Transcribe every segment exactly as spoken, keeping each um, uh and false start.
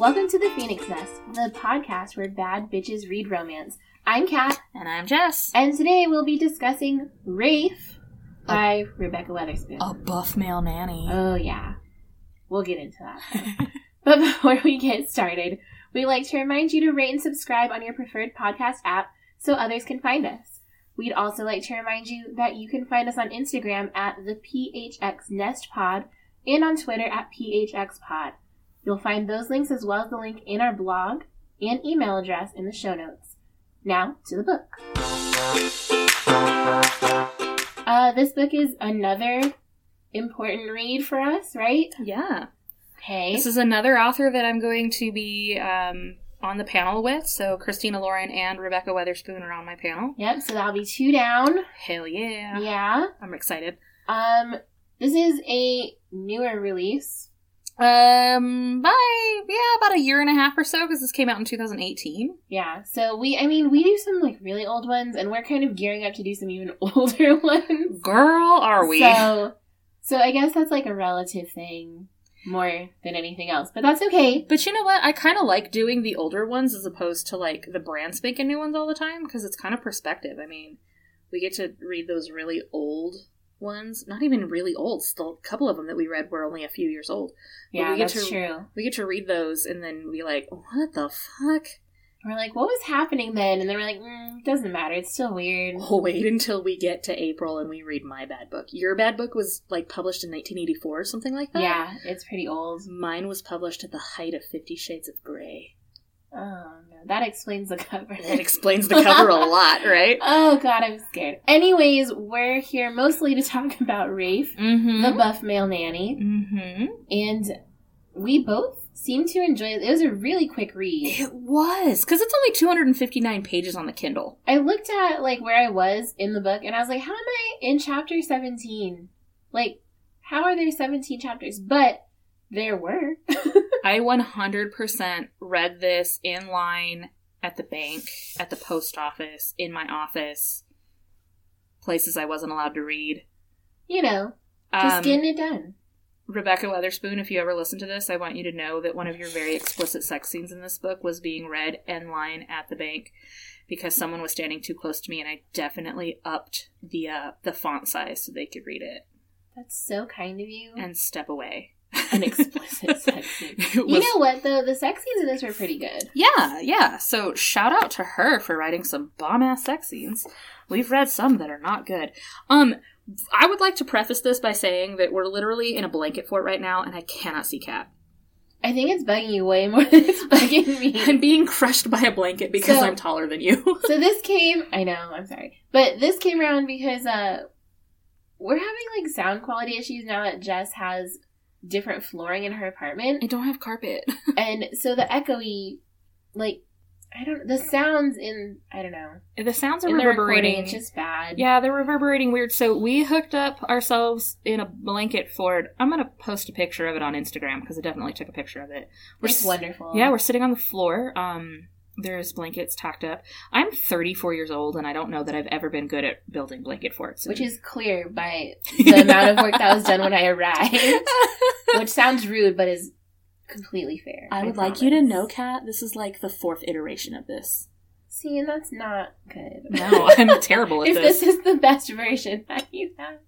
Welcome to The Phoenix Nest, the podcast where bad bitches read romance. I'm Kat. And I'm Jess. And today we'll be discussing Rafe a, by Rebecca Weatherspoon. A buff male nanny. Oh, yeah. We'll get into that. But before we get started, we like to remind you to rate and subscribe on your preferred podcast app so others can find us. We'd also like to remind you that you can find us on Instagram at the P H X Nest Pod and on Twitter at P H X Pod. You'll find those links as well as the link in our blog and email address in the show notes. Now to the book. Uh, this book is another important read for us, right? Yeah. Okay. This is another author that I'm going to be um, on the panel with. So Christina Lauren and Rebecca Weatherspoon are on my panel. Yep. So that'll be two down. Hell yeah. Yeah. I'm excited. Um, this is a newer release. Um, by, yeah, about a year and a half or so, because this came out in two thousand eighteen. Yeah, so we, I mean, we do some, like, really old ones, and we're kind of gearing up to do some even older ones. Girl, are we? So, so I guess that's, like, a relative thing more than anything else, but that's okay. But you know what? I kind of like doing the older ones as opposed to, like, the brand spanking new ones all the time, because it's kind of perspective. I mean, we get to read those really old ones, not even really old, still a couple of them that we read were only a few years old. Yeah, we get that's to, true. We get to read those and then we like, what the fuck? We're like, what was happening then? And then we're like, mm, doesn't matter, it's still weird. Oh, wait until we get to April and we read my bad book. Your bad book was like published in nineteen eighty-four or something like that? Yeah, it's pretty old. Mine was published at the height of Fifty Shades of Grey. Oh, no. That explains the cover. That explains the cover a lot, right? Oh, God, I'm scared. Anyways, we're here mostly to talk about Rafe, mm-hmm. the buff male nanny. Mm-hmm. And we both seem to enjoy it. It was a really quick read. It was, because it's only two hundred fifty-nine pages on the Kindle. I looked at, like, where I was in the book, and I was like, how am I in chapter seventeen? Like, how are there seventeen chapters? But there were. I one hundred percent read this in line at the bank, at the post office, in my office, places I wasn't allowed to read. You know, just um, getting it done. Rebecca Weatherspoon, if you ever listen to this, I want you to know that one of your very explicit sex scenes in this book was being read in line at the bank because someone was standing too close to me, and I definitely upped the uh, the font size so they could read it. That's so kind of you. And step away. An explicit sex scene. You know what, though? The sex scenes in this were pretty good. Yeah, yeah. So shout out to her for writing some bomb-ass sex scenes. We've read some that are not good. Um, I would like to preface this by saying that we're literally in a blanket fort right now, and I cannot see Kat. I think it's bugging you way more than it's bugging me. I'm being crushed by a blanket because so, I'm taller than you. So this came... I know, I'm sorry. But this came around because uh, we're having, like, sound quality issues now that Jess has different flooring in her apartment. I don't have carpet. And so the echoey, like, I don't, the sounds in, I don't know. The sounds are reverberating. It's just bad. Yeah, they're reverberating weird. So we hooked up ourselves in a blanket fort. I'm going to post a picture of it on Instagram because I definitely took a picture of it. We're it's s- wonderful. Yeah, we're sitting on the floor. Um, There's blankets tacked up. I'm thirty-four years old, and I don't know that I've ever been good at building blanket forts. Which is clear by the amount of work that was done when I arrived. Which sounds rude, but is completely fair. I would I like you to know, Kat, this is like the fourth iteration of this. See, and that's not good. No, I'm terrible at this. If this is the best version that you have.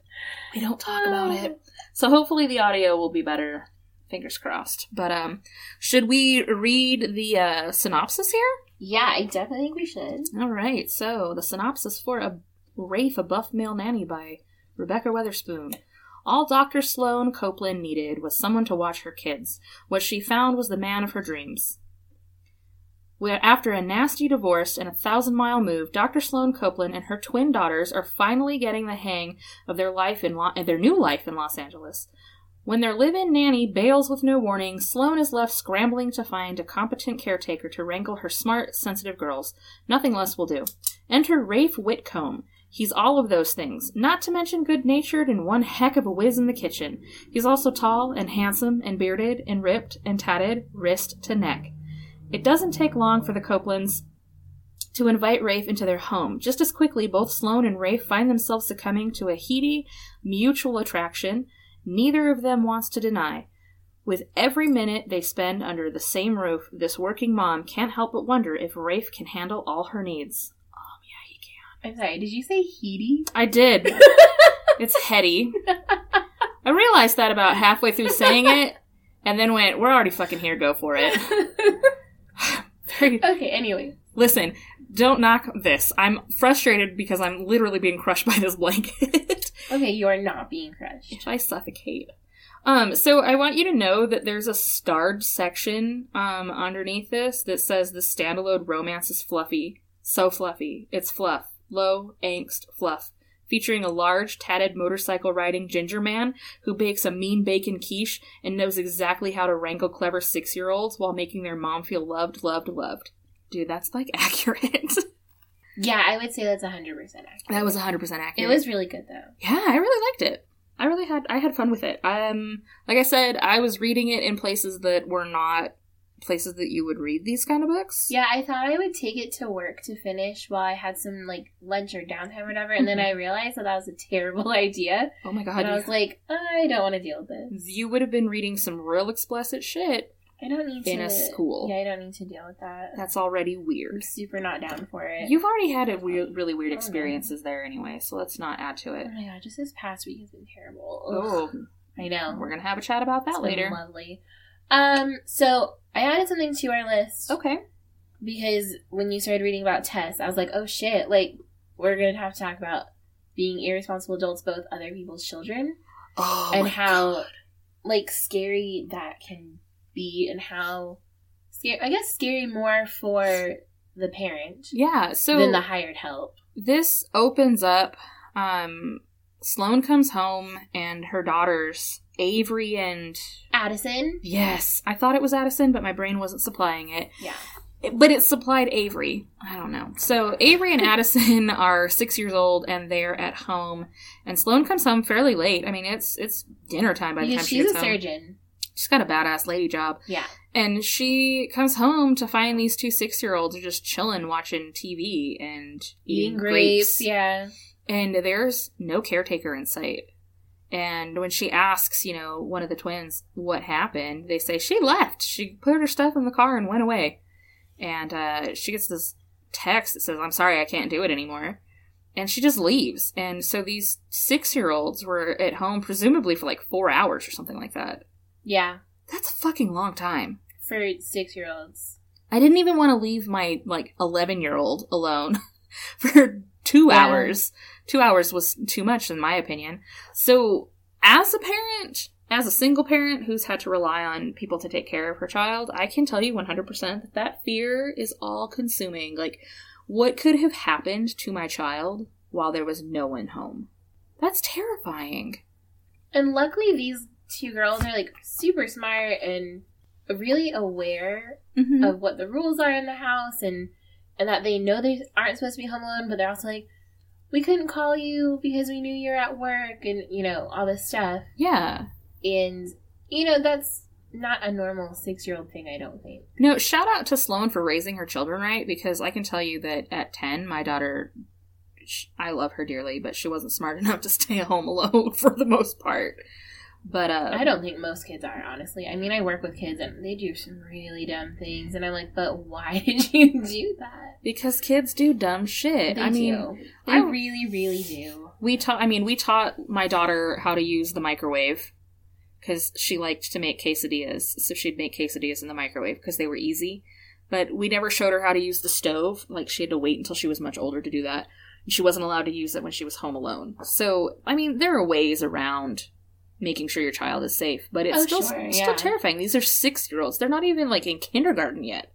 We don't talk about it. So hopefully the audio will be better. Fingers crossed. But um, should we read the uh, synopsis here? Yeah, I definitely think we should. All right. So the synopsis for a Rafe, a Buff Male Nanny by Rebecca Weatherspoon. All Doctor Sloane Copeland needed was someone to watch her kids. What she found was the man of her dreams. Where after a nasty divorce and a thousand-mile move, Doctor Sloane Copeland and her twin daughters are finally getting the hang of their life in Lo- their new life in Los Angeles. When their live-in nanny bails with no warning, Sloane is left scrambling to find a competent caretaker to wrangle her smart, sensitive girls. Nothing less will do. Enter Rafe Whitcomb. He's all of those things, not to mention good-natured and one heck of a whiz in the kitchen. He's also tall and handsome and bearded and ripped and tatted wrist to neck. It doesn't take long for the Copelands to invite Rafe into their home. Just as quickly, both Sloane and Rafe find themselves succumbing to a heady, mutual attraction. Neither of them wants to deny. With every minute they spend under the same roof, this working mom can't help but wonder if Rafe can handle all her needs. Oh, yeah, he can. I'm sorry, did you say Heady? I did. It's Hetty. I realized that about halfway through saying it, and then went, we're already fucking here, go for it. Okay, anyway. Listen, don't knock this. I'm frustrated because I'm literally being crushed by this blanket. Okay, you are not being crushed. If I suffocate. Um, so I want you to know that there's a starred section um, underneath this that says the standalone romance is fluffy. So fluffy. It's fluff. Low, angst, fluff. Featuring a large, tatted motorcycle-riding ginger man who bakes a mean bacon quiche and knows exactly how to wrangle clever six-year-olds while making their mom feel loved, loved, loved. Dude, that's, like, accurate. Yeah, I would say that's one hundred percent accurate. That was one hundred percent accurate. It was really good, though. Yeah, I really liked it. I really had, I had fun with it. Um, like I said, I was reading it in places that were not places that you would read these kind of books. Yeah, I thought I would take it to work to finish while I had some, like, lunch or downtime or whatever, and mm-hmm. then I realized that that was a terrible idea. Oh my god. And I was like, I don't want to deal with this. You would have been reading some real explicit shit. I don't need in to. In a school. Yeah, I don't need to deal with that. That's already weird. I'm super not down for it. You've already had a weird, really weird experiences know. There anyway, so let's not add to it. Oh my god, just this past week has been terrible. Ugh. Oh. I know. We're gonna have a chat about that it's later. Been lovely. Um, so I added something to our list. Okay. Because when you started reading about Tess, I was like, oh shit, like, we're gonna have to talk about being irresponsible adults, both other people's children. Oh. And how god. like scary that can be and how scary, I guess scary more for the parent. Yeah. So than the hired help. This opens up, um, Sloane comes home and her daughters Avery and Addison. Yes. I thought it was Addison, but my brain wasn't supplying it. Yeah. It, but it supplied Avery. I don't know. So Avery and Addison are six years old and they're at home. And Sloane comes home fairly late. I mean, it's it's dinner time by the because time she gets home. She's a surgeon. She's got a badass lady job. Yeah. And she comes home to find these two six-year-olds are just chilling, watching T V and eating, eating grapes. grapes. Yeah. And there's no caretaker in sight. And when she asks, you know, one of the twins what happened, they say, she left. She put her stuff in the car and went away. And uh, she gets this text that says, I'm sorry, I can't do it anymore. And she just leaves. And so these six-year-olds were at home presumably for like four hours or something like that. Yeah. That's a fucking long time. For six-year-olds. I didn't even want to leave my, like, eleven-year-old alone for two yeah. hours. Two hours was too much, in my opinion. So, as a parent, as a single parent who's had to rely on people to take care of her child, I can tell you one hundred percent that that fear is all-consuming. Like, what could have happened to my child while there was no one home? That's terrifying. And luckily, these two girls are, like, super smart and really aware mm-hmm. of what the rules are in the house and, and that they know they aren't supposed to be home alone, but they're also like, we couldn't call you because we knew you're at work and, you know, all this stuff. Yeah. And, you know, that's not a normal six-year-old thing, I don't think. No, shout out to Sloane for raising her children right, because I can tell you that at ten, my daughter, she, I love her dearly, but she wasn't smart enough to stay home alone for the most part. But uh, I don't think most kids are, honestly. I mean, I work with kids, and they do some really dumb things. And I'm like, but why did you do that? Because kids do dumb shit. They I do. mean, they I really, really do. We taught. I mean, we taught my daughter how to use the microwave because she liked to make quesadillas. So she'd make quesadillas in the microwave because they were easy. But we never showed her how to use the stove. Like, she had to wait until she was much older to do that. And she wasn't allowed to use it when she was home alone. So, I mean, there are ways around making sure your child is safe, but it's oh, still sure, yeah. still terrifying. These are six-year-olds. They're not even, like, in kindergarten yet.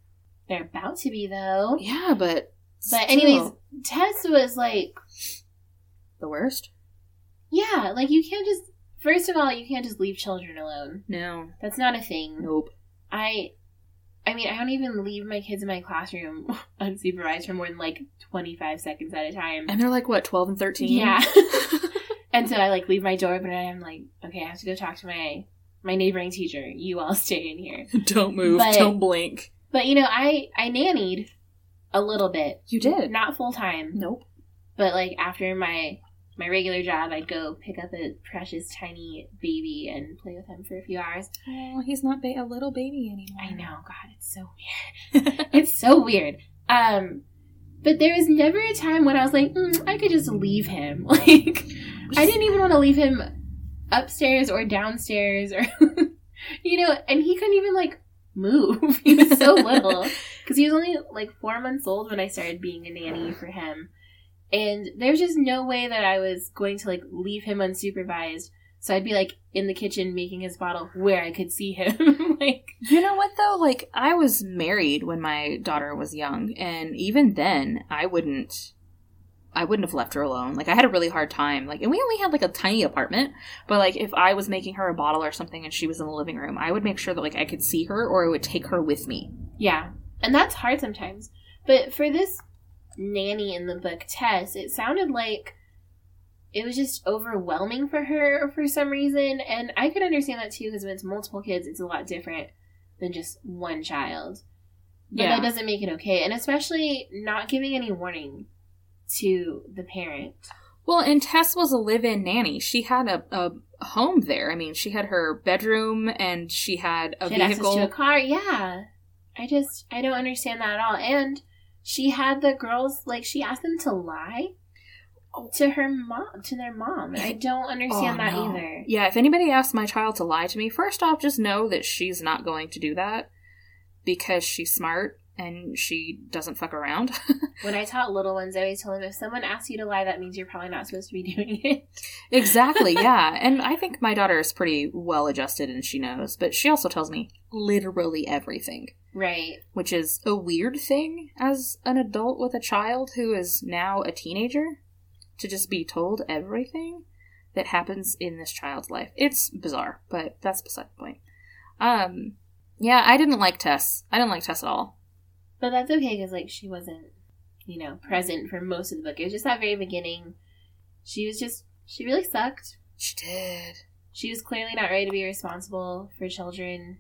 They're about to be, though. Yeah, but But still. Anyways, Tess was, like, the worst? Yeah, like, you can't just first of all, you can't just leave children alone. No. That's not a thing. Nope. I I mean, I don't even leave my kids in my classroom unsupervised for more than, like, twenty-five seconds at a time. And they're, like, what, twelve and thirteen? Yeah. And so I, like, leave my door open, and I'm like, okay, I have to go talk to my my neighboring teacher. You all stay in here. Don't move. But, don't blink. But, you know, I, I nannied a little bit. You did. Not full-time. Nope. But, like, after my my regular job, I'd go pick up a precious tiny baby and play with him for a few hours. Oh, he's not ba- a little baby anymore. I know. God, it's so weird. It's so weird. Um, but there was never a time when I was like, mm, I could just leave him. Like, I didn't even want to leave him upstairs or downstairs or, you know, and he couldn't even, like, move. He was so little. Because he was only, like, four months old when I started being a nanny for him. And there's just no way that I was going to, like, leave him unsupervised. So I'd be, like, in the kitchen making his bottle where I could see him. Like, you know what, though? Like, I was married when my daughter was young. And even then, I wouldn't, I wouldn't have left her alone. Like, I had a really hard time. Like, and we only had, like, a tiny apartment. But, like, if I was making her a bottle or something and she was in the living room, I would make sure that, like, I could see her or I would take her with me. Yeah. And that's hard sometimes. But for this nanny in the book, Tess, it sounded like it was just overwhelming for her for some reason. And I could understand that, too, because when it's multiple kids, it's a lot different than just one child. But yeah, that doesn't make it okay. And especially not giving any warning to the parent. Well, and Tess was a live-in nanny. She had a, a home there. I mean, she had her bedroom and she had a she had vehicle. She had access to a car, yeah. I just, I don't understand that at all. And she had the girls, like, she asked them to lie to her mom, to their mom. I don't understand oh, that no. either. Yeah, if anybody asks my child to lie to me, first off, just know that she's not going to do that because she's smart and she doesn't fuck around. When I taught little ones, I always told them, if someone asks you to lie, that means you're probably not supposed to be doing it. Exactly, yeah. And I think my daughter is pretty well-adjusted and she knows, but she also tells me literally everything. Right. Which is a weird thing as an adult with a child who is now a teenager, to just be told everything that happens in this child's life. It's bizarre, but that's beside the point. Um, yeah, I didn't like Tess. I didn't like Tess at all. But that's okay because, like, she wasn't, you know, present for most of the book. It was just that very beginning. She was just, she really sucked. She did. She was clearly not ready to be responsible for children.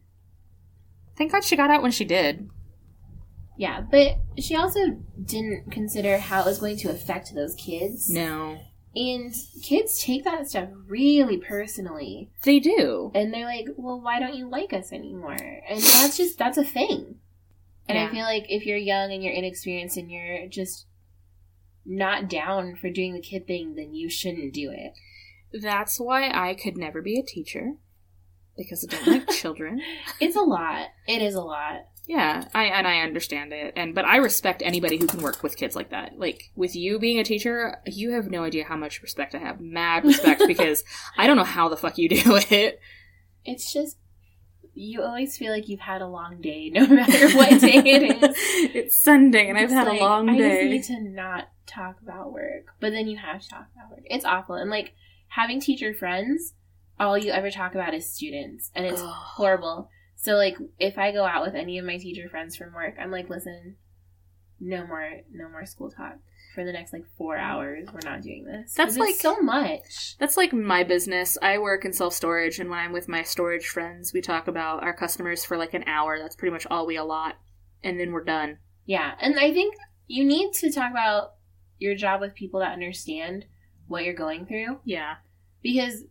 Thank God she got out when she did. Yeah, but she also didn't consider how it was going to affect those kids. No. And kids take that stuff really personally. They do. And they're like, well, why don't you like us anymore? And that's just, that's a thing. And yeah. I feel like if you're young and you're inexperienced and you're just not down for doing the kid thing, then you shouldn't do it. That's why I could never be a teacher. Because I don't like children. It's a lot. It is a lot. Yeah, I and I understand it. and But I respect anybody who can work with kids like that. Like, with you being a teacher, you have no idea how much respect I have. Mad respect, because I don't know how the fuck you do it. It's just, you always feel like you've had a long day, no matter what day it is. It's Sunday, and it's I've had like, a long day. I just need to not talk about work. But then you have to talk about work. It's awful. And, like, having teacher friends, all you ever talk about is students, and it's horrible. So, like, if I go out with any of my teacher friends from work, I'm like, listen, no more, no more school talk for the next, like, four hours. We're not doing this. That's, like, so much. That's, like, my business. I work in self-storage, and when I'm with my storage friends, we talk about our customers for, like, an hour. That's pretty much all we allot, and then we're done. Yeah, and I think you need to talk about your job with people that understand what you're going through. Yeah. Because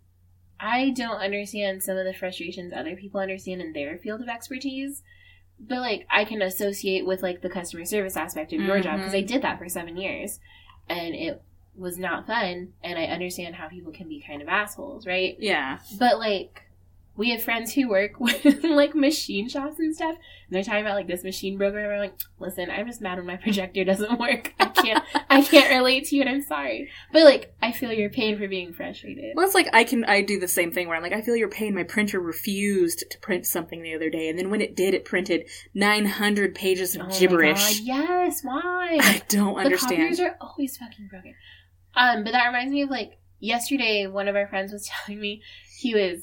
I don't understand some of the frustrations other people understand in their field of expertise, but, like, I can associate with, like, the customer service aspect of mm-hmm. your job, because I did that for seven years, and it was not fun, and I understand how people can be kind of assholes, right? Yeah. But, like, we have friends who work with, like, machine shops and stuff, and they're talking about, like, this machine broke, and I'm like, listen, I'm just mad when my projector doesn't work. I can't, I can't relate to you, and I'm sorry. But, like, I feel your pain for being frustrated. Well, it's like, I can, I do the same thing where I'm like, I feel your pain. My printer refused to print something the other day, and then when it did, it printed nine hundred pages of oh gibberish. My God, yes, why? I don't the understand. The copiers are always fucking broken. Um, but that reminds me of, like, yesterday, one of our friends was telling me he was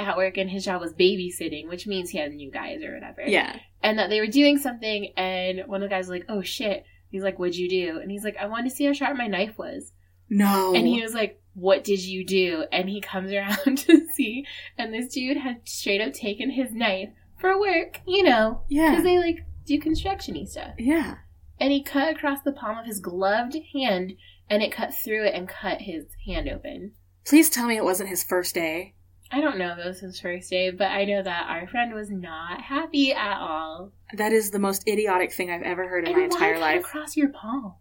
at work and his job was babysitting, which means he had new guys or whatever. Yeah. And that they were doing something, and one of the guys was like, oh shit. He's like, what'd you do? And he's like, I wanted to see how sharp my knife was. No. And he was like, what did you do? And he comes around to see, and this dude had straight up taken his knife for work, you know. Yeah. Because they, like, do construction-y stuff. Yeah. And he cut across the palm of his gloved hand and it cut through it and cut his hand open. Please tell me it wasn't his first day. I don't know if it was his first day, but I know that our friend was not happy at all. That is the most idiotic thing I've ever heard in and my entire life. And why cut across your palm?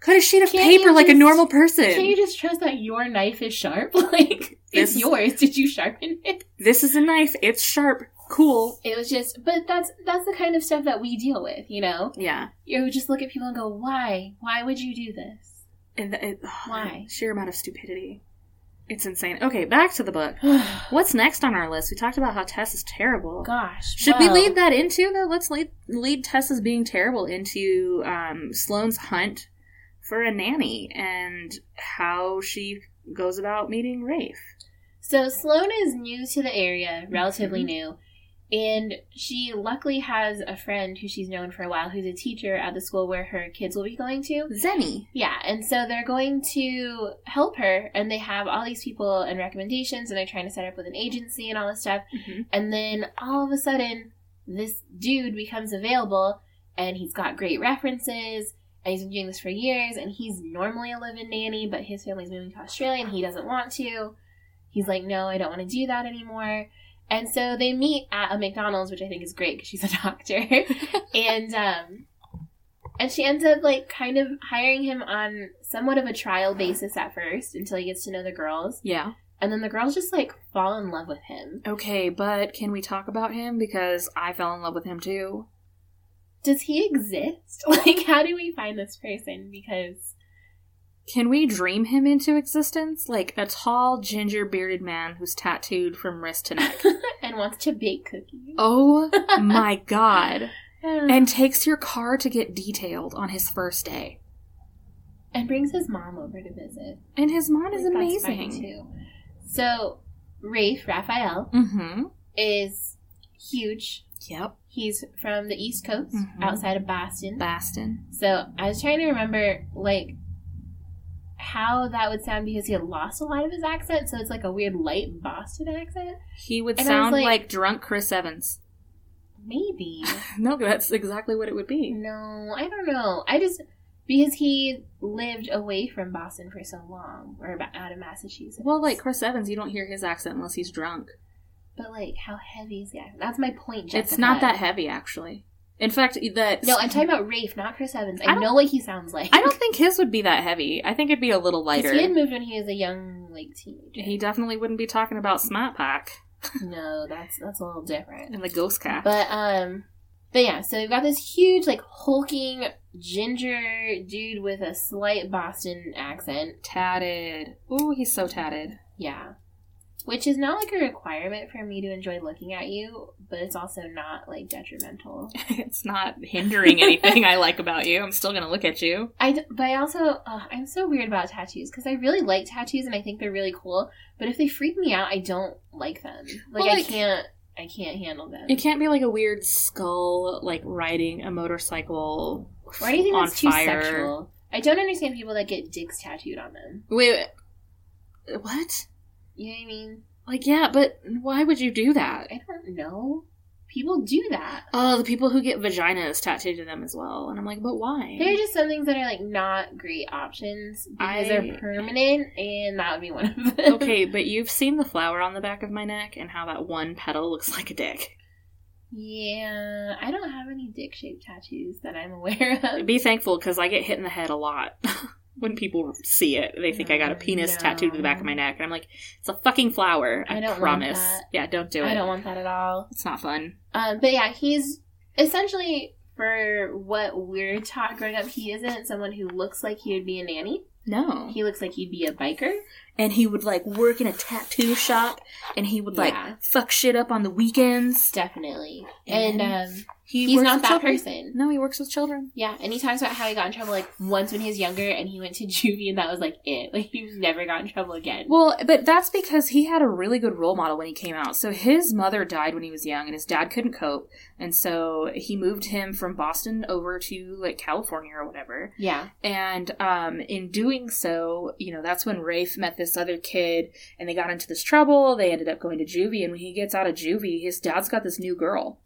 Cut a sheet of can't paper just, like a normal person. Can't you just trust that your knife is sharp? Like, it's this, yours. Did you sharpen it? This is a knife. It's sharp. Cool. It was just, but that's that's the kind of stuff that we deal with, you know? Yeah. You would just look at people and go, why? Why would you do this? And the, it, oh, why? Sheer amount of stupidity. It's insane. Okay, back to the book. What's next on our list? We talked about how Tess is terrible. Gosh. Should well, we lead that into, though? Let's lead, lead Tess's being terrible into um, Sloane's hunt for a nanny and how she goes about meeting Rafe. So Sloane is new to the area, relatively mm-hmm. new, and she luckily has a friend who she's known for a while who's a teacher at the school where her kids will be going to. Zenny. Yeah, and so they're going to help her, and they have all these people and recommendations, and they're trying to set up with an agency and all this stuff. Mm-hmm. And then all of a sudden, this dude becomes available, and he's got great references, and he's been doing this for years, and he's normally a live-in nanny, but his family's moving to Australia, and he doesn't want to. He's like, no, I don't want to do that anymore. And so they meet at a McDonald's, which I think is great because she's a doctor. and um, and she ends up, like, kind of hiring him on somewhat of a trial basis at first until he gets to know the girls. Yeah. And then the girls just, like, fall in love with him. Okay, but can we talk about him? Because I fell in love with him, too. Does he exist? Like, how do we find this person? Because... Can we dream him into existence? Like a tall, ginger-bearded man who's tattooed from wrist to neck. And wants to bake cookies. Oh my god. And takes your car to get detailed on his first day. And brings his mom over to visit. And his mom is like, amazing. That's fine too. So, Rafe, Raphael, mm-hmm. is huge. Yep. He's from the East Coast, mm-hmm. outside of Boston. Boston. So, I was trying to remember, like... how that would sound because he had lost a lot of his accent, so it's like a weird light Boston accent. He would and sound like, like drunk Chris Evans. Maybe. No, that's exactly what it would be. No, I don't know. I just, because he lived away from Boston for so long, or out of Massachusetts. Well, like Chris Evans, you don't hear his accent unless he's drunk. But like, how heavy is the accent? That's my point, Jessica. It's not that heavy, actually. In fact, that... No, I'm talking about Rafe, not Chris Evans. I, I know what he sounds like. I don't think his would be that heavy. I think it'd be a little lighter. He had moved when he was a young, like, teenager. He definitely wouldn't be talking about Smart Pack. No, that's that's a little different. And the Ghost Cat. But, um... But, yeah, so we've got this huge, like, hulking ginger dude with a slight Boston accent. Tatted. Ooh, he's so tatted. Yeah. Which is not, like, a requirement for me to enjoy looking at you, but it's also not, like, detrimental. It's not hindering anything I like about you. I'm still going to look at you. I d- but I also, uh, I'm so weird about tattoos, because I really like tattoos, and I think they're really cool, but if they freak me out, I don't like them. Like, well, like I can't, I can't handle them. It can't be, like, a weird skull, like, riding a motorcycle on fire. Or anything that's too sexual. I don't understand people that get dicks tattooed on them. Wait, wait. What? You know what I mean? Like, yeah, but why would you do that? I don't know. People do that. Oh, the people who get vaginas tattooed to them as well. And I'm like, but why? They're just some things that are, like, not great options because I... they're permanent, and that would be one of them. Okay, but you've seen the flower on the back of my neck and how that one petal looks like a dick. Yeah, I don't have any dick-shaped tattoos that I'm aware of. Be thankful, because I get hit in the head a lot. When people see it, they think no, I got a penis no. tattooed to the back of my neck. And I'm like, it's a fucking flower. I, I don't promise. Want that. Yeah, don't do it. I don't want that at all. It's not fun. Um, but yeah, he's essentially, for what we're taught growing up, he isn't someone who looks like he would be a nanny. No. He looks like he'd be a biker. And he would, like, work in a tattoo shop. And he would, yeah. like, fuck shit up on the weekends. Definitely. And, and um... He he's not that children. person. No, he works with children. Yeah, and he talks about how he got in trouble, like, once when he was younger, and he went to juvie, and that was, like, it. Like, he never got in trouble again. Well, but that's because he had a really good role model when he came out. So his mother died when he was young, and his dad couldn't cope, and so he moved him from Boston over to, like, California or whatever. Yeah. And um, in doing so, you know, that's when Rafe met this other kid, and they got into this trouble. They ended up going to juvie, and when he gets out of juvie, his dad's got this new girl.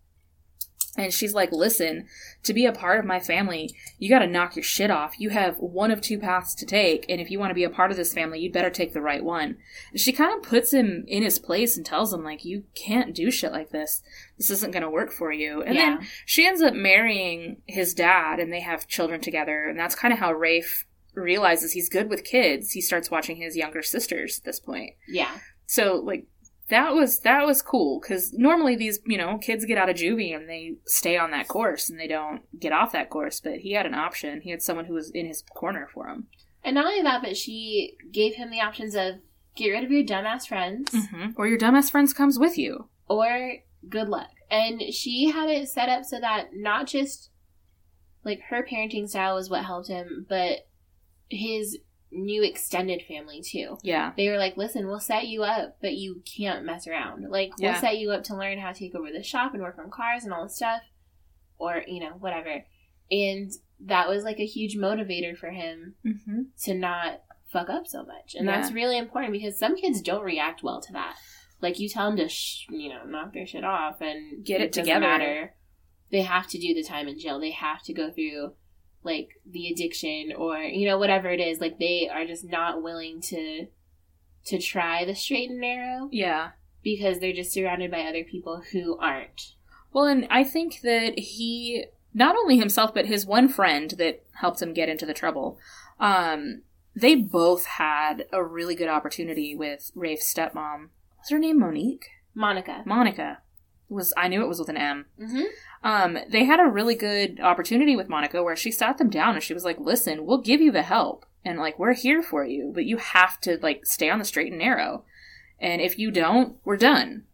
And she's like, listen, to be a part of my family, you got to knock your shit off. You have one of two paths to take. And if you want to be a part of this family, you'd better take the right one. And she kind of puts him in his place and tells him, like, you can't do shit like this. This isn't going to work for you. And yeah. then she ends up marrying his dad and they have children together. And that's kind of how Rafe realizes he's good with kids. He starts watching his younger sisters at this point. Yeah. So, like. That was that was cool, because normally these, you know, kids get out of juvie and they stay on that course and they don't get off that course, but he had an option. He had someone who was in his corner for him. And not only that, but she gave him the options of get rid of your dumbass friends. Mm-hmm. Or your dumbass friends comes with you. Or good luck. And she had it set up so that not just, like, her parenting style was what helped him, but his new extended family too. Yeah. They were like, listen, we'll set you up, but you can't mess around. Like, we'll yeah. set you up to learn how to take over the shop and work on cars and all this stuff, or, you know, whatever. And that was like a huge motivator for him mm-hmm. to not fuck up so much. And yeah. that's really important, because some kids don't react well to that. Like, you tell them to sh- you know, knock their shit off and get it, it together. Doesn't matter. They have to do the time in jail. They have to go through, like, the addiction or, you know, whatever it is. Like, they are just not willing to to try the straight and narrow. Yeah. Because they're just surrounded by other people who aren't. Well, and I think that he, not only himself, but his one friend that helped him get into the trouble, um, they both had a really good opportunity with Rafe's stepmom. Was her name Monique? Monica. Monica. Was I knew it was with an M. Mm-hmm. Um, they had a really good opportunity with Monica where she sat them down and she was like, listen, we'll give you the help. And, like, we're here for you, but you have to, like, stay on the straight and narrow. And if you don't, we're done.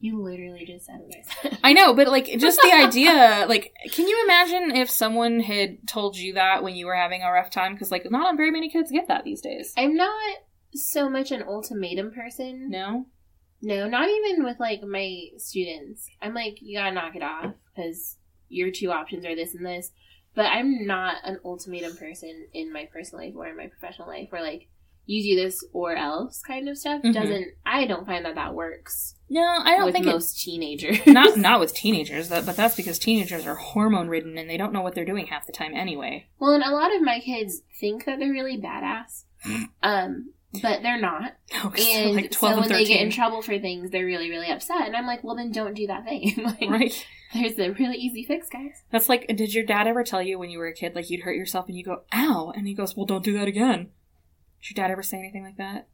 You literally just said it. I know, but, like, just the idea, like, can you imagine if someone had told you that when you were having a rough time? Because, like, not very many kids get that these days. I'm not so much an ultimatum person. No? No, not even with, like, my students. I'm like, you gotta knock it off, because your two options are this and this. But I'm not an ultimatum person in my personal life or in my professional life, where, like, you do this or else kind of stuff. Mm-hmm. Doesn't I don't find that that works. No, I don't with think most it, teenagers. Not not with teenagers, that, but that's because teenagers are hormone ridden and they don't know what they're doing half the time anyway. Well, and a lot of my kids think that they're really badass. Um. But they're not. No, and like so when and they get in trouble for things, they're really, really upset. And I'm like, well, then don't do that thing. Like, right. There's a really easy fix, guys. That's like, did your dad ever tell you when you were a kid, like, you'd hurt yourself and you go, ow? And he goes, well, don't do that again. Did your dad ever say anything like that?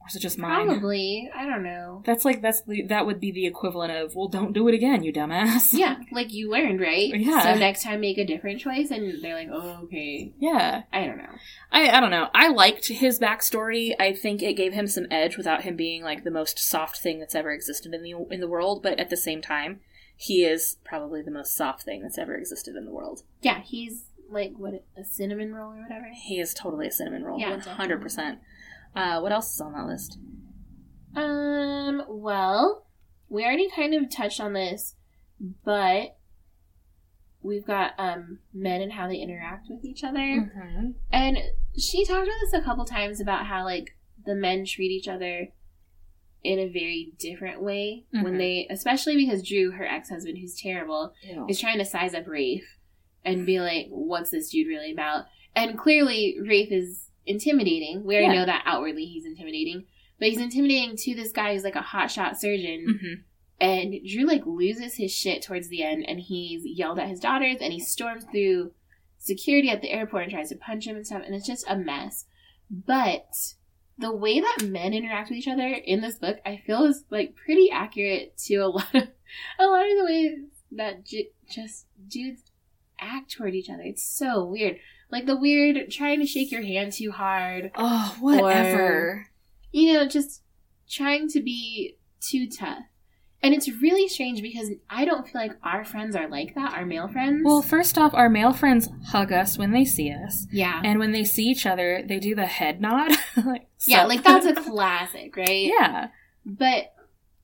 Or is it just mine? Probably. I don't know. That's like, that's the, that would be the equivalent of, well, don't do it again, you dumbass. Yeah. Like, you learned, right? Yeah. So next time make a different choice, and they're like, oh, okay. Yeah. I don't know. I, I don't know. I liked his backstory. I think it gave him some edge without him being, like, the most soft thing that's ever existed in the in the world. But at the same time, he is probably the most soft thing that's ever existed in the world. Yeah. He's, like, what, a cinnamon roll or whatever? He is totally a cinnamon roll. Yeah. one hundred percent. Definitely. Uh, what else is on that list? Um, well, we already kind of touched on this, but we've got, um, men and how they interact with each other. Mm-hmm. And she talked about this a couple times about how, like, the men treat each other in a very different way mm-hmm. when they, especially because Drew, her ex-husband, who's terrible, Ew. Is trying to size up Rafe and be like, what's this dude really about? And clearly, Rafe is intimidating. We already yeah. know that outwardly he's intimidating, but he's intimidating to this guy who's like a hotshot surgeon. Mm-hmm. And Drew, like, loses his shit towards the end, and he's yelled at his daughters, and he storms through security at the airport and tries to punch him and stuff, and it's just a mess. But the way that men interact with each other in this book, I feel, is, like, pretty accurate to a lot of a lot of the ways that ju- just dudes act toward each other. It's so weird. Like, the weird trying to shake your hand too hard. Oh, whatever. Or, you know, just trying to be too tough. And it's really strange because I don't feel like our friends are like that, our male friends. Well, first off, our male friends hug us when they see us. Yeah. And when they see each other, they do the head nod. like, so. Yeah, like, that's a classic, right? Yeah. But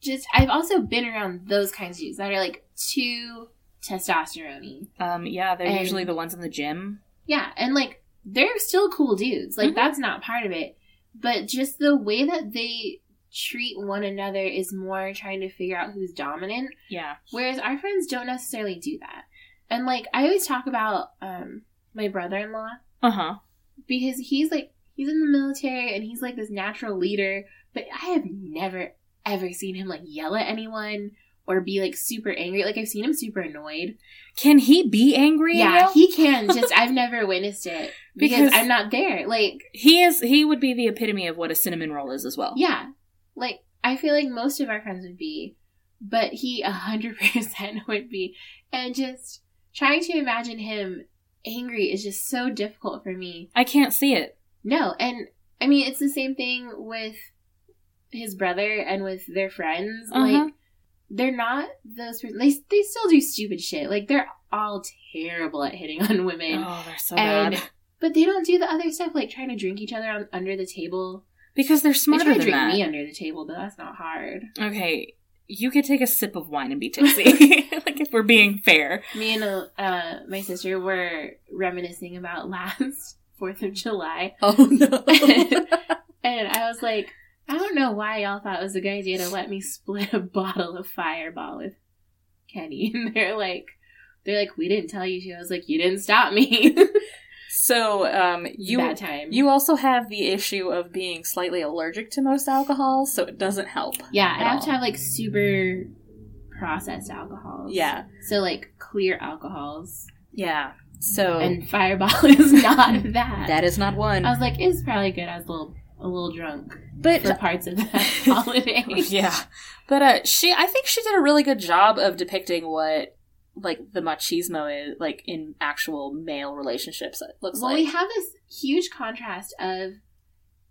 just, I've also been around those kinds of dudes that are, like, too testosterone-y. Um, yeah, they're and, usually the ones in the gym. Yeah, and, like, they're still cool dudes. Like, mm-hmm. that's not part of it. But just the way that they treat one another is more trying to figure out who's dominant. Yeah. Whereas our friends don't necessarily do that. And, like, I always talk about um my brother-in-law. Uh-huh. Because he's, like, he's in the military, and he's, like, this natural leader. But I have never, ever seen him, like, yell at anyone or be, like, super angry. Like, I've seen him super annoyed. Can he be angry? Yeah, he can. Just, I've never witnessed it. Because, because I'm not there. Like, he is, he would be the epitome of what a cinnamon roll is as well. Yeah. Like, I feel like most of our friends would be. But he one hundred percent would be. And just trying to imagine him angry is just so difficult for me. I can't see it. No, and I mean, it's the same thing with his brother and with their friends. Uh-huh. Like, they're not those people. They, they still do stupid shit. Like, they're all terrible at hitting on women. Oh, they're so and, bad. But they don't do the other stuff, like trying to drink each other on, under the table. Because they're smarter than that. They try to drink that. Me under the table, but that's not hard. Okay, you could take a sip of wine and be tipsy. Like, if we're being fair. Me and uh, my sister were reminiscing about last fourth of July. Oh, no. and, and I was like, I don't know why y'all thought it was a good idea to let me split a bottle of Fireball with Kenny. And they're like, they're like, we didn't tell you to. I was like, you didn't stop me. So, um, you, Bad time. You also have the issue of being slightly allergic to most alcohols, so it doesn't help. Yeah, I have all. to have, like, super processed alcohols. Yeah. So, like, clear alcohols. Yeah. So. And Fireball is not that. That is not one. I was like, it's probably good. I was a little, a little drunk. But for parts of that holiday. Yeah. But, uh, she, I think she did a really good job of depicting what, like, the machismo is, like, in actual male relationships, it looks well, like. Well, we have this huge contrast of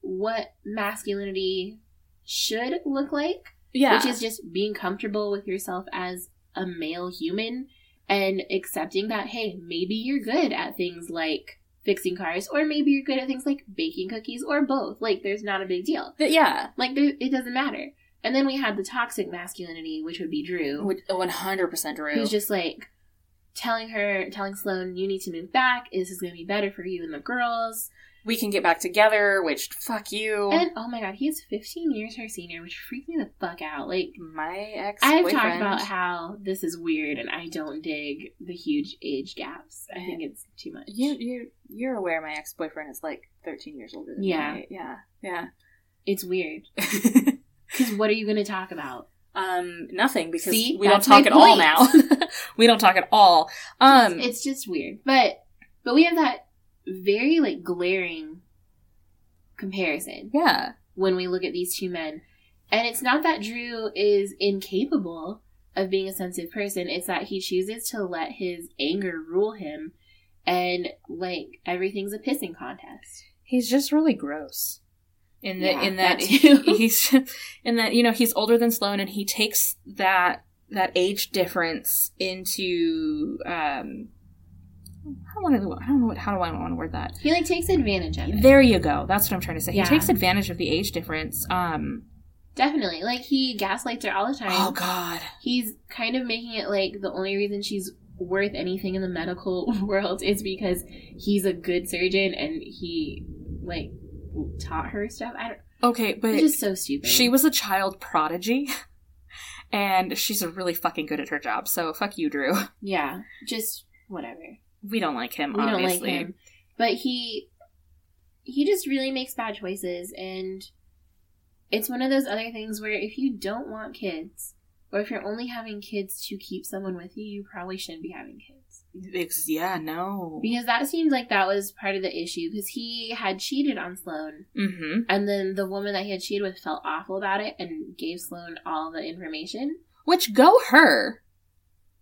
what masculinity should look like. Yeah. Which is just being comfortable with yourself as a male human and accepting that, hey, maybe you're good at things like fixing cars, or maybe you're good at things like baking cookies, or both. Like, there's not a big deal. But, yeah. Like, there, it doesn't matter. And then we had the toxic masculinity, which would be Drew. Which, one hundred percent Drew. Who's just, like, telling her, telling Sloane, you need to move back. This is going to be better for you and the girls. We can get back together, which, fuck you. And, oh my god, he is fifteen years her senior, which freaked me the fuck out. Like, my ex-boyfriend. I've talked about how this is weird, and I don't dig the huge age gaps. I think it's too much. You, you, you're aware my ex-boyfriend is, like, thirteen years older than yeah. me. Yeah. Yeah. It's weird. Because what are you going to talk about? Um, nothing, because See, we don't talk at point. all now. We don't talk at all. Um, it's, it's just weird. But but we have that very, like, glaring comparison. Yeah. When we look at these two men. And it's not that Drew is incapable of being a sensitive person. It's that he chooses to let his anger rule him. And, like, everything's a pissing contest. He's just really gross. In the, yeah, in that, that he's in that, you know, he's older than Sloane, and he takes that that age difference into um I don't want to I don't know what, how do I want to word that. He like takes advantage of it. There you go. That's what I'm trying to say. Yeah. He takes advantage of the age difference. Um Definitely. Like, he gaslights her all the time. Oh god. He's kind of making it like the only reason she's worth anything in the medical world is because he's a good surgeon and he like taught her stuff. I don't Okay, but it's just so stupid. She was a child prodigy and she's really fucking good at her job. So fuck you, Drew. Yeah. Just whatever. We don't like him, we obviously. Don't like him. But he he just really makes bad choices, and it's one of those other things where if you don't want kids, or if you're only having kids to keep someone with you, you probably shouldn't be having kids. It's, yeah, no. Because that seemed like that was part of the issue, because he had cheated on Sloane. Mm-hmm. And then the woman that he had cheated with felt awful about it and gave Sloane all the information. Which, go her.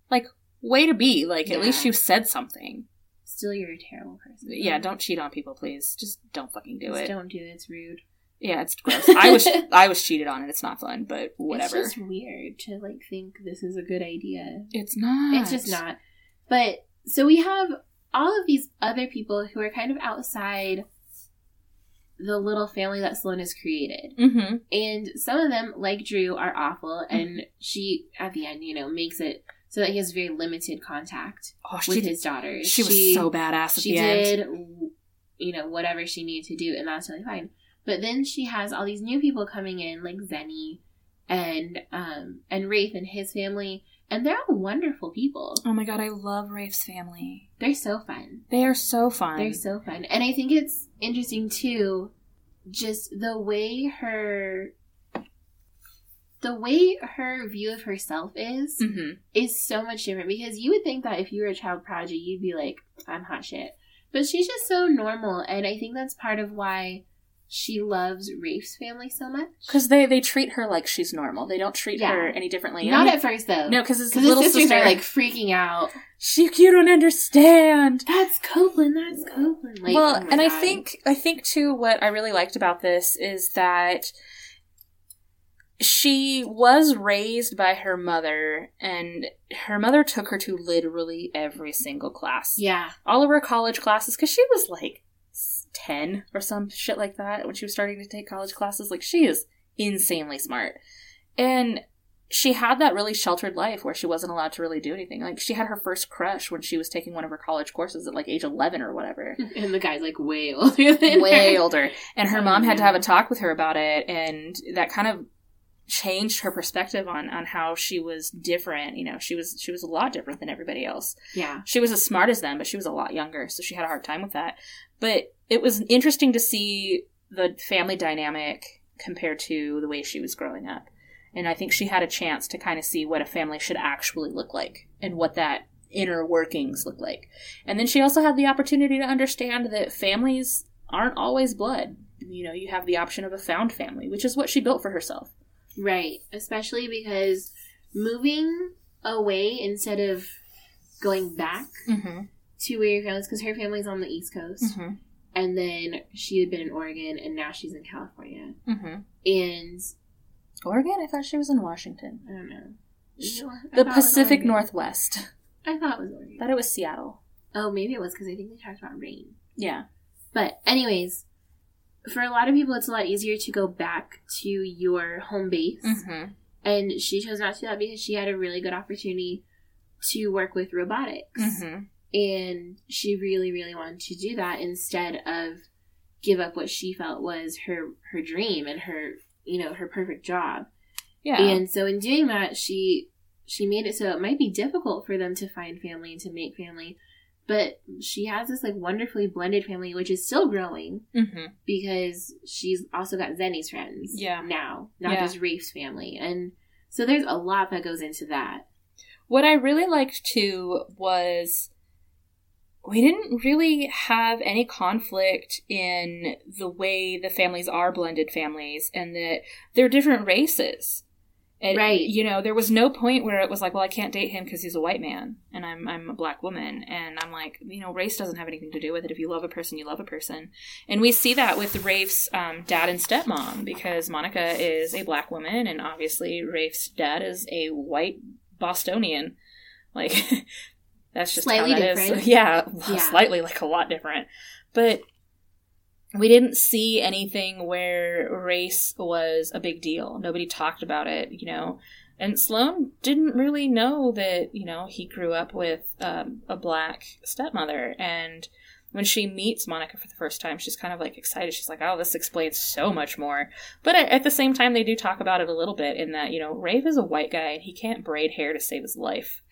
Like, way to be. Like, yeah. At least you said something. Still, you're a terrible person. Yeah, don't cheat on people, please. Just don't fucking do Just it. Don't do it. It's rude. Yeah, it's gross. I was I was cheated on, and it's not fun, but whatever. It's just weird to, like, think this is a good idea. It's not. It's just not. But, so we have all of these other people who are kind of outside the little family that Sloane has created. Mm-hmm. And some of them, like Drew, are awful. And mm-hmm. she, at the end, you know, makes it so that he has very limited contact oh, with did, his daughters. She, she was so badass at the end. She did, you know, whatever she needed to do. And that's really fine. But then she has all these new people coming in, like Zenny and um and Rafe and his family, and they're all wonderful people. Oh my god, I love Rafe's family. They're so fun. They are so fun. They're so fun. And I think it's interesting too, just the way her the way her view of herself is, mm-hmm. is so much different. Because you would think that if you were a child prodigy, you'd be like, I'm hot shit. But she's just so normal. And I think that's part of why she loves Rafe's family so much. Because they, they treat her like she's normal. They don't treat yeah. her any differently. Not I mean, at first, though. No, because his little sisters sister. are, like, freaking out. She, you don't understand. That's Copeland. That's Copeland. Like, well, oh and God. I think, I think, too, what I really liked about this is that she was raised by her mother, and her mother took her to literally every single class. Yeah. All of her college classes, because she was like ten or some shit like that when she was starting to take college classes. Like, she is insanely smart. And she had that really sheltered life where she wasn't allowed to really do anything. Like, she had her first crush when she was taking one of her college courses at, like, age eleven or whatever. And the guy's, like, way older than Way her. older. And her mom had to have a talk with her about it, and that kind of changed her perspective on on how she was different. You know, she was she was a lot different than everybody else. Yeah, she was as smart as them, but she was a lot younger, so she had a hard time with that. But it was interesting to see the family dynamic compared to the way she was growing up, and I think she had a chance to kind of see what a family should actually look like and what that inner workings look like. And then she also had the opportunity to understand that families aren't always blood. You know, you have the option of a found family, which is what she built for herself. Right, especially because moving away instead of going back mm-hmm. to where your family's, because her family's on the East Coast, mm-hmm. and then she had been in Oregon, and now she's in California. Mm-hmm. And Oregon? I thought she was in Washington. I don't know. She, I the Pacific Northwest. I thought it was Oregon. I thought it was Seattle. Oh, maybe it was, because I think they talked about rain. Yeah. But anyways, for a lot of people, it's a lot easier to go back to your home base. Mm-hmm. And she chose not to do that because she had a really good opportunity to work with robotics. Mm-hmm. And she really, really wanted to do that instead of give up what she felt was her, her dream and her, you know, her perfect job. Yeah. And so in doing that, she she made it so it might be difficult for them to find family and to make family. But she has this, like, wonderfully blended family, which is still growing mm-hmm. because she's also got Zenny's friends yeah. now, not yeah. just Rafe's family. And so there's a lot that goes into that. What I really liked, too, was we didn't really have any conflict in the way the families are blended families and that they're different races. It, right. You know, there was no point where it was like, well, I can't date him because he's a white man and I'm I'm a black woman. And I'm like, you know, race doesn't have anything to do with it. If you love a person, you love a person. And we see that with Rafe's um, dad and stepmom, because Monica is a black woman and obviously Rafe's dad is a white Bostonian. Like, that's just slightly how that different. Is. Yeah, yeah, slightly, like a lot different. But we didn't see anything where race was a big deal. Nobody talked about it, you know. And Sloane didn't really know that, you know, he grew up with um, a black stepmother. And when she meets Monica for the first time, she's kind of, like, excited. She's like, oh, this explains so much more. But at the same time, they do talk about it a little bit in that, you know, Rafe is a white guy and he can't braid hair to save his life.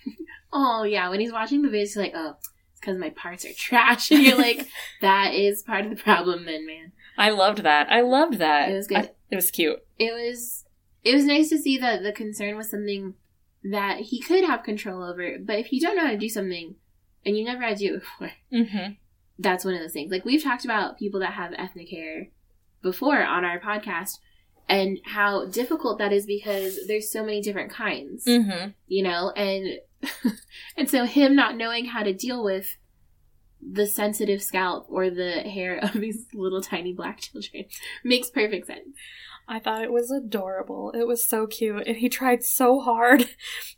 Oh, yeah. When he's watching the videos, he's like, oh, because my parts are trash. And you're like, that is part of the problem then, man. I loved that. I loved that. It was good. I, it was cute. It was it was nice to see that the concern was something that he could have control over. But if you don't know how to do something, and you never had to do it before, mm-hmm. that's one of those things. Like, we've talked about people that have ethnic hair before on our podcast, and how difficult that is because there's so many different kinds. Mm-hmm. You know, and... and so him not knowing how to deal with the sensitive scalp or the hair of these little tiny black children makes perfect sense. I thought it was adorable. It was so cute. And he tried so hard.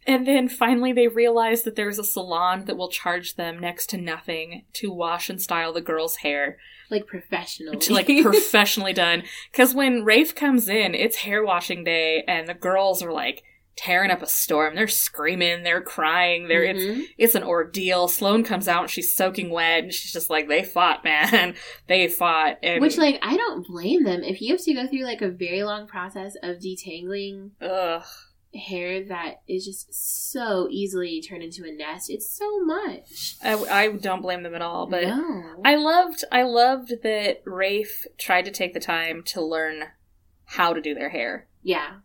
And then finally they realized that there's a salon that will charge them next to nothing to wash and style the girl's hair. Like professionally. To, like, professionally done. Because when Rafe comes in, it's hair washing day and the girls are like tearing up a storm. They're screaming, they're crying, they're mm-hmm. it's it's an ordeal. Sloane comes out and she's soaking wet and she's just like, they fought, man. They fought. And which, like, I don't blame them. If you have to go through like a very long process of detangling Ugh. hair that is just so easily turned into a nest, it's so much. I, I don't blame them at all, but no. I loved I loved that Rafe tried to take the time to learn how to do their hair. Yeah.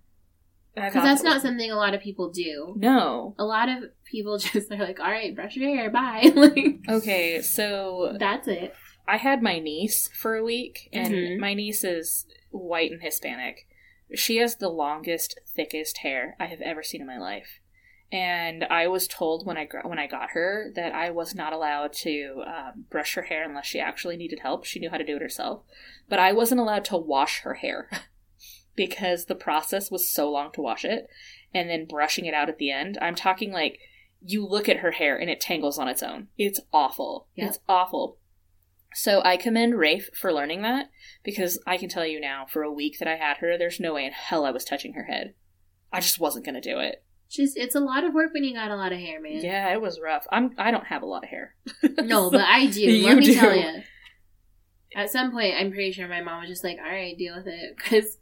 Because that's not something a lot of people do. No. A lot of people just are like, all right, brush your hair, bye. Like, okay, so... That's it. I had my niece for a week, and mm-hmm. my niece is white and Hispanic. She has the longest, thickest hair I have ever seen in my life. And I was told when I when I got her that I was not allowed to um, brush her hair unless she actually needed help. She knew how to do it herself. But I wasn't allowed to wash her hair. Because the process was so long to wash it, and then brushing it out at the end. I'm talking like, you look at her hair and it tangles on its own. It's awful. Yeah. It's awful. So I commend Rafe for learning that, because I can tell you now, for a week that I had her, there's no way in hell I was touching her head. I just wasn't going to do it. Just, it's a lot of work when you got a lot of hair, man. Yeah, it was rough. I'm, I don't have a lot of hair. No, but I do. you Let me do. tell you. At some point, I'm pretty sure my mom was just like, all right, deal with it, because...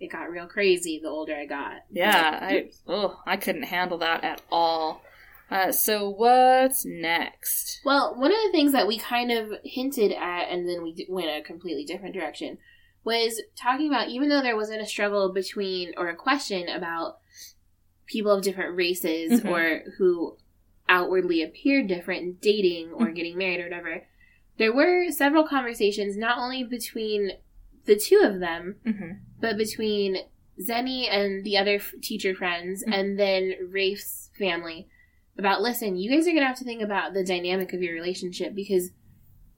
It got real crazy the older I got. Yeah, I oh, I couldn't handle that at all. Uh, so what's next? Well, one of the things that we kind of hinted at, and then we went a completely different direction, was talking about, even though there wasn't a struggle between, or a question about people of different races, mm-hmm. or who outwardly appear different, dating or mm-hmm. getting married or whatever, there were several conversations, not only between the two of them, mm-hmm. but between Zenny and the other f- teacher friends, mm-hmm. and then Rafe's family, about, listen, you guys are going to have to think about the dynamic of your relationship, because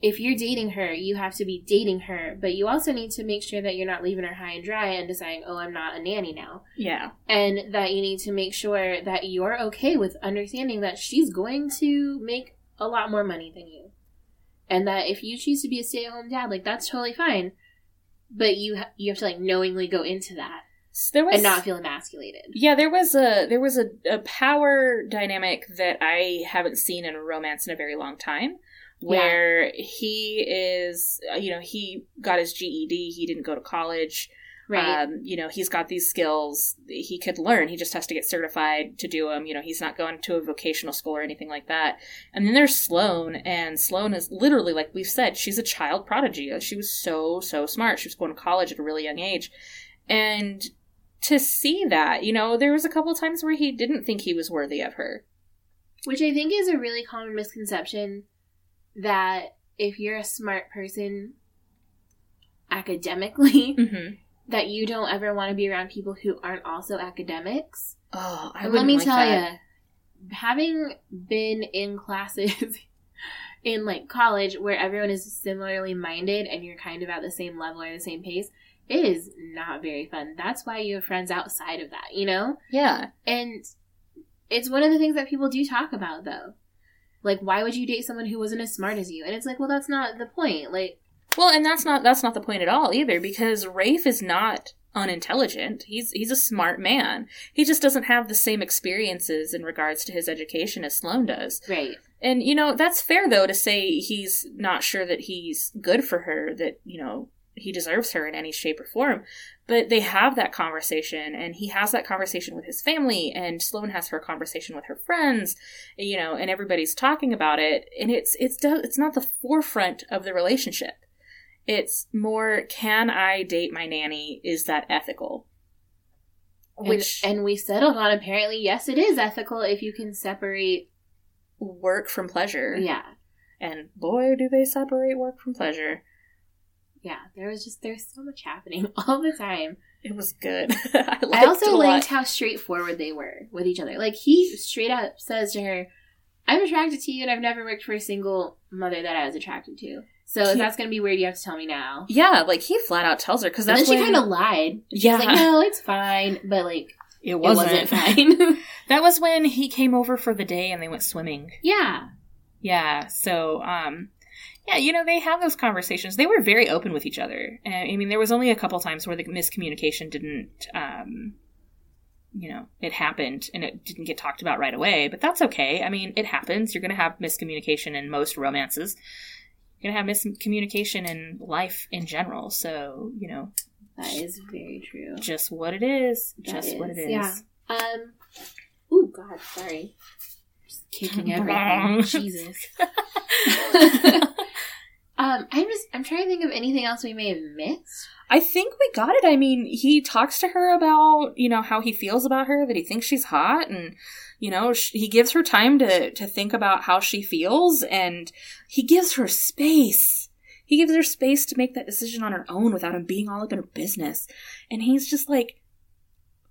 if you're dating her, you have to be dating her, but you also need to make sure that you're not leaving her high and dry and deciding, oh, I'm not a nanny now. Yeah. And that you need to make sure that you're okay with understanding that she's going to make a lot more money than you. And that if you choose to be a stay-at-home dad, like, that's totally fine. But you ha- you have to, like, knowingly go into that there was, and not feel emasculated. Yeah, there was a there was a, a power dynamic that I haven't seen in a romance in a very long time, where yeah. he is, you know, he got his G E D, he didn't go to college. Right. Um, you know, he's got these skills he could learn. He just has to get certified to do them. You know, he's not going to a vocational school or anything like that. And then there's Sloane, and Sloane is literally, like we've said, she's a child prodigy. She was so, so smart. She was going to college at a really young age. And to see that, you know, there was a couple of times where he didn't think he was worthy of her. Which I think is a really common misconception, that if you're a smart person academically... Mm-hmm. That you don't ever want to be around people who aren't also academics. Oh, I wouldn't Let me like tell that. you, having been in classes in, like, college where everyone is similarly minded and you're kind of at the same level or the same pace, it is not very fun. That's why you have friends outside of that, you know? Yeah. And it's one of the things that people do talk about, though. Like, why would you date someone who wasn't as smart as you? And it's like, well, that's not the point. Like... Well, and that's not that's not the point at all either, because Rafe is not unintelligent. He's he's a smart man. He just doesn't have the same experiences in regards to his education as Sloane does. Right. And, you know, that's fair, though, to say he's not sure that he's good for her, that, you know, he deserves her in any shape or form. But they have that conversation, and he has that conversation with his family, and Sloane has her conversation with her friends, you know, and everybody's talking about it. And it's it's it's not the forefront of the relationship. It's more, can I date my nanny? Is that ethical? Which and, and we settled on, apparently, yes, it is ethical if you can separate work from pleasure. Yeah. And boy, do they separate work from pleasure. Yeah, there was just, there's so much happening all the time. It was good. I, I also liked how straightforward they were with each other. Like, he straight up says to her, I'm attracted to you and I've never worked for a single mother that I was attracted to. So if that's going to be weird, you have to tell me now. Yeah, like, he flat out tells her. Cause that's and then she kind of lied. She's yeah. like, no, it's fine. But, like, it wasn't, it wasn't fine. That was when he came over for the day and they went swimming. Yeah. Yeah, so, um, yeah, you know, they have those conversations. They were very open with each other. I mean, there was only a couple times where the miscommunication didn't um, you know, it happened and it didn't get talked about right away, but that's okay. I mean, it happens. You're going to have miscommunication in most romances. You're going to have miscommunication in life in general. So, you know. That is very true. Just what it is. That just is. what it is. Yeah. Um. Oh, God, sorry. Just kicking everything. Jesus. um, I'm just, I'm trying to think of anything else we may have missed. I think we got it. I mean, he talks to her about, you know, how he feels about her, that he thinks she's hot, and, you know, sh- he gives her time to, to think about how she feels, and he gives her space. He gives her space to make that decision on her own without him being all up in her business. And he's just like,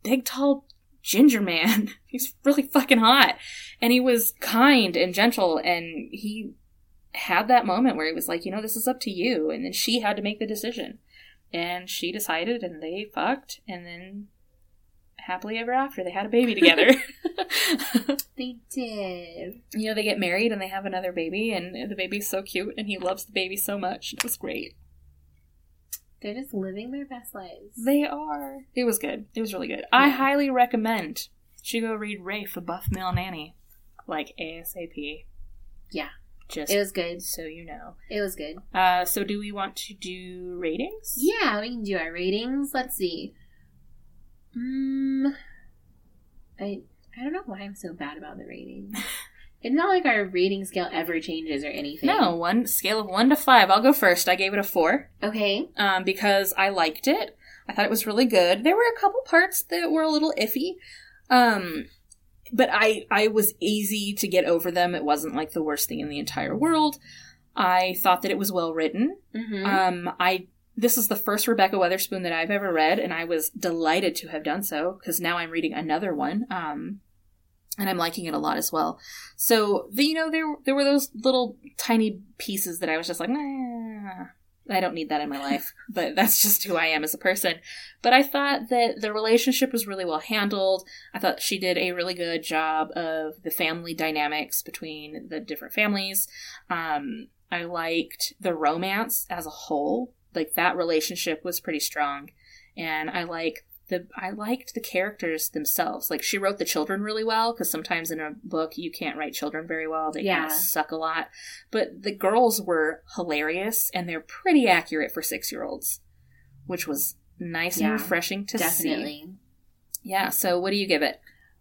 big, tall ginger man. He's really fucking hot. And he was kind and gentle, and he had that moment where he was like, you know, this is up to you. And then she had to make the decision. And she decided, and they fucked, and then happily ever after, they had a baby together. They did. You know, they get married, and they have another baby, and the baby's so cute, and he loves the baby so much. It was great. They're just living their best lives. They are. It was good. It was really good. Yeah. I highly recommend you go read Rafe, the Buff Male Nanny, like ASAP. Yeah. Just it was good. So you know. It was good. Uh, so do we want to do ratings? Yeah, we can do our ratings. Let's see. Um, I I don't know why I'm so bad about the ratings. It's not like our rating scale ever changes or anything. No, one scale of one to five. I'll go first. I gave it a four. Okay. Um, because I liked it. I thought it was really good. There were a couple parts that were a little iffy. Um... But I, I was easy to get over them. It wasn't, like, the worst thing in the entire world. I thought that it was well-written. Mm-hmm. Um, I This is the first Rebecca Weatherspoon that I've ever read, and I was delighted to have done so, because now I'm reading another one, um, and I'm liking it a lot as well. So, the, you know, there there were those little tiny pieces that I was just like, nah, I don't need that in my life, but that's just who I am as a person. But I thought that the relationship was really well handled. I thought she did a really good job of the family dynamics between the different families. Um, I liked the romance as a whole. Like, that relationship was pretty strong. And I like the I liked the characters themselves. Like, she wrote the children really well, because sometimes in a book you can't write children very well. They yeah. kind of suck a lot. But the girls were hilarious, and they're pretty accurate for six-year-olds, which was nice yeah, and refreshing to definitely. see. Definitely. Yeah, so what do you give it?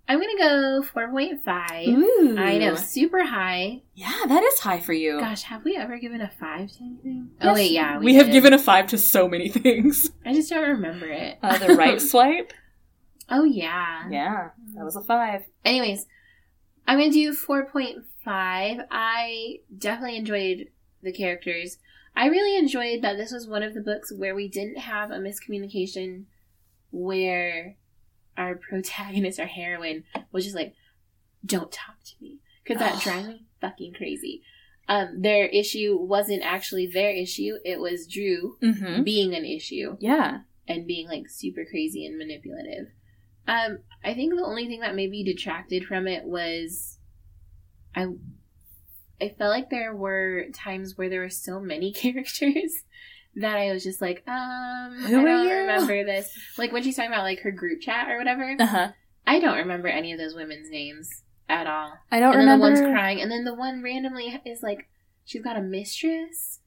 I'm going to go four point five. Ooh. I know, super high. Yeah, that is high for you. Gosh, have we ever given a five to anything? Yes. Oh, wait, yeah. We, we have given a five to so many things. I just don't remember it. Uh, the right swipe? Oh, yeah. Yeah, that was a five. Anyways, I'm going to do four point five. I definitely enjoyed the characters. I really enjoyed that this was one of the books where we didn't have a miscommunication where our protagonist, our heroine, was just like, don't talk to me. Because that Ugh. drives me fucking crazy. Um, their issue wasn't actually their issue. It was Drew mm-hmm. being an issue. Yeah. And being, like, super crazy and manipulative. Um, I think the only thing that maybe detracted from it was I, I felt like there were times where there were so many characters that I was just like, um, Who I don't remember this. Like, when she's talking about, like, her group chat or whatever, uh-huh. I don't remember any of those women's names at all. I don't and remember. And then the one's crying. And then the one randomly is, like, she's got a mistress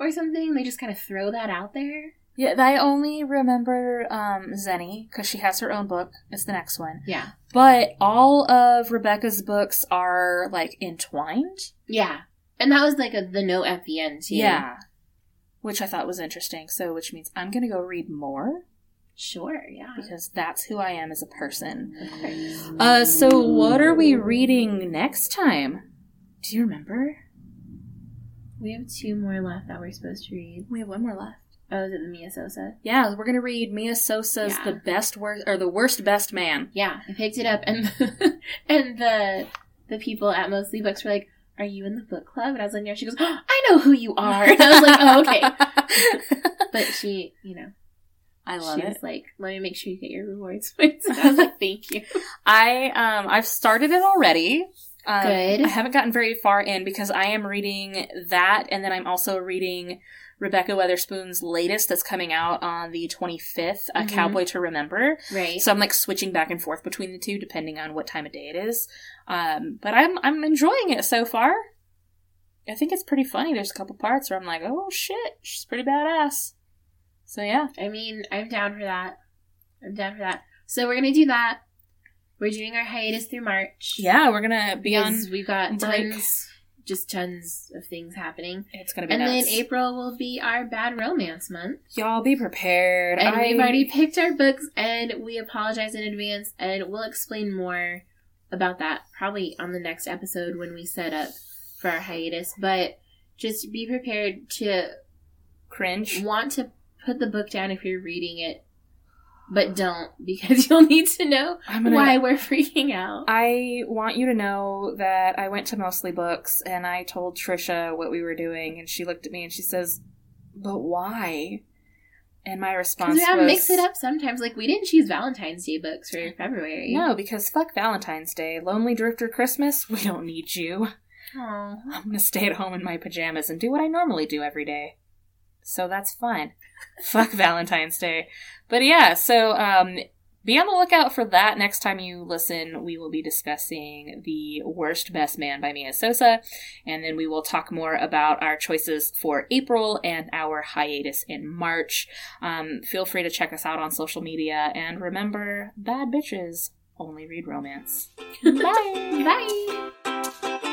or something. They just kind of throw that out there. Yeah, I only remember um, Zenny, because she has her own book. It's the next one. Yeah. But all of Rebecca's books are, like, entwined. Yeah. And that was, like, a, the note at the end, too. Yeah. Which I thought was interesting. So, which means I'm going to go read more. Sure, yeah. Because that's who I am as a person. Okay. Uh, so, what are we reading next time? Do you remember? We have two more left that we're supposed to read. We have one more left. Oh, is it the Mia Sosa? Yeah, we're going to read Mia Sosa's yeah. The Best Worst, or The Worst Best Man. Yeah, I picked it up, and the, and the the people at Mostly Books were like, are you in the book club? And I was like, no. She goes, oh, I know who you are. And I was like, oh, okay. But she, you know. I love she it. She was like, let me make sure you get your rewards. And I was like, thank you. I, um, I've started it already. Um, Good. I haven't gotten very far in because I am reading that, and then I'm also reading Rebecca Weatherspoon's latest that's coming out on the twenty-fifth, A mm-hmm. Cowboy to Remember. Right. So I'm like switching back and forth between the two depending on what time of day it is. Um, but I'm I'm enjoying it so far. I think it's pretty funny. There's a couple parts where I'm like, oh shit, she's pretty badass. So yeah. I mean, I'm down for that. I'm down for that. So we're going to do that. We're doing our hiatus through March. Yeah, we're going to be on we've got break. tons, just tons of things happening. It's going to be and nuts. Then April will be our Bad Romance Month. Y'all be prepared. And I... we've already picked our books, and we apologize in advance, and we'll explain more about that probably on the next episode when we set up for our hiatus. But just be prepared to... Cringe. Want to put the book down if you're reading it. But don't, because you'll need to know gonna, why we're freaking out. I want you to know that I went to Mostly Books, and I told Trisha what we were doing, and she looked at me and she says, but why? And my response was... Because we have to mix it up sometimes. Like, we didn't choose Valentine's Day books for February. No, because fuck Valentine's Day. Lonely Drifter Christmas, we don't need you. Aww. I'm going to stay at home in my pajamas and do what I normally do every day. So that's fun. Fuck Valentine's Day. But yeah, so um, be on the lookout for that. Next time you listen, we will be discussing The Worst Best Man by Mia Sosa. And then we will talk more about our choices for April and our hiatus in March. Um, feel free to check us out on social media. And remember, bad bitches only read romance. Bye. Bye.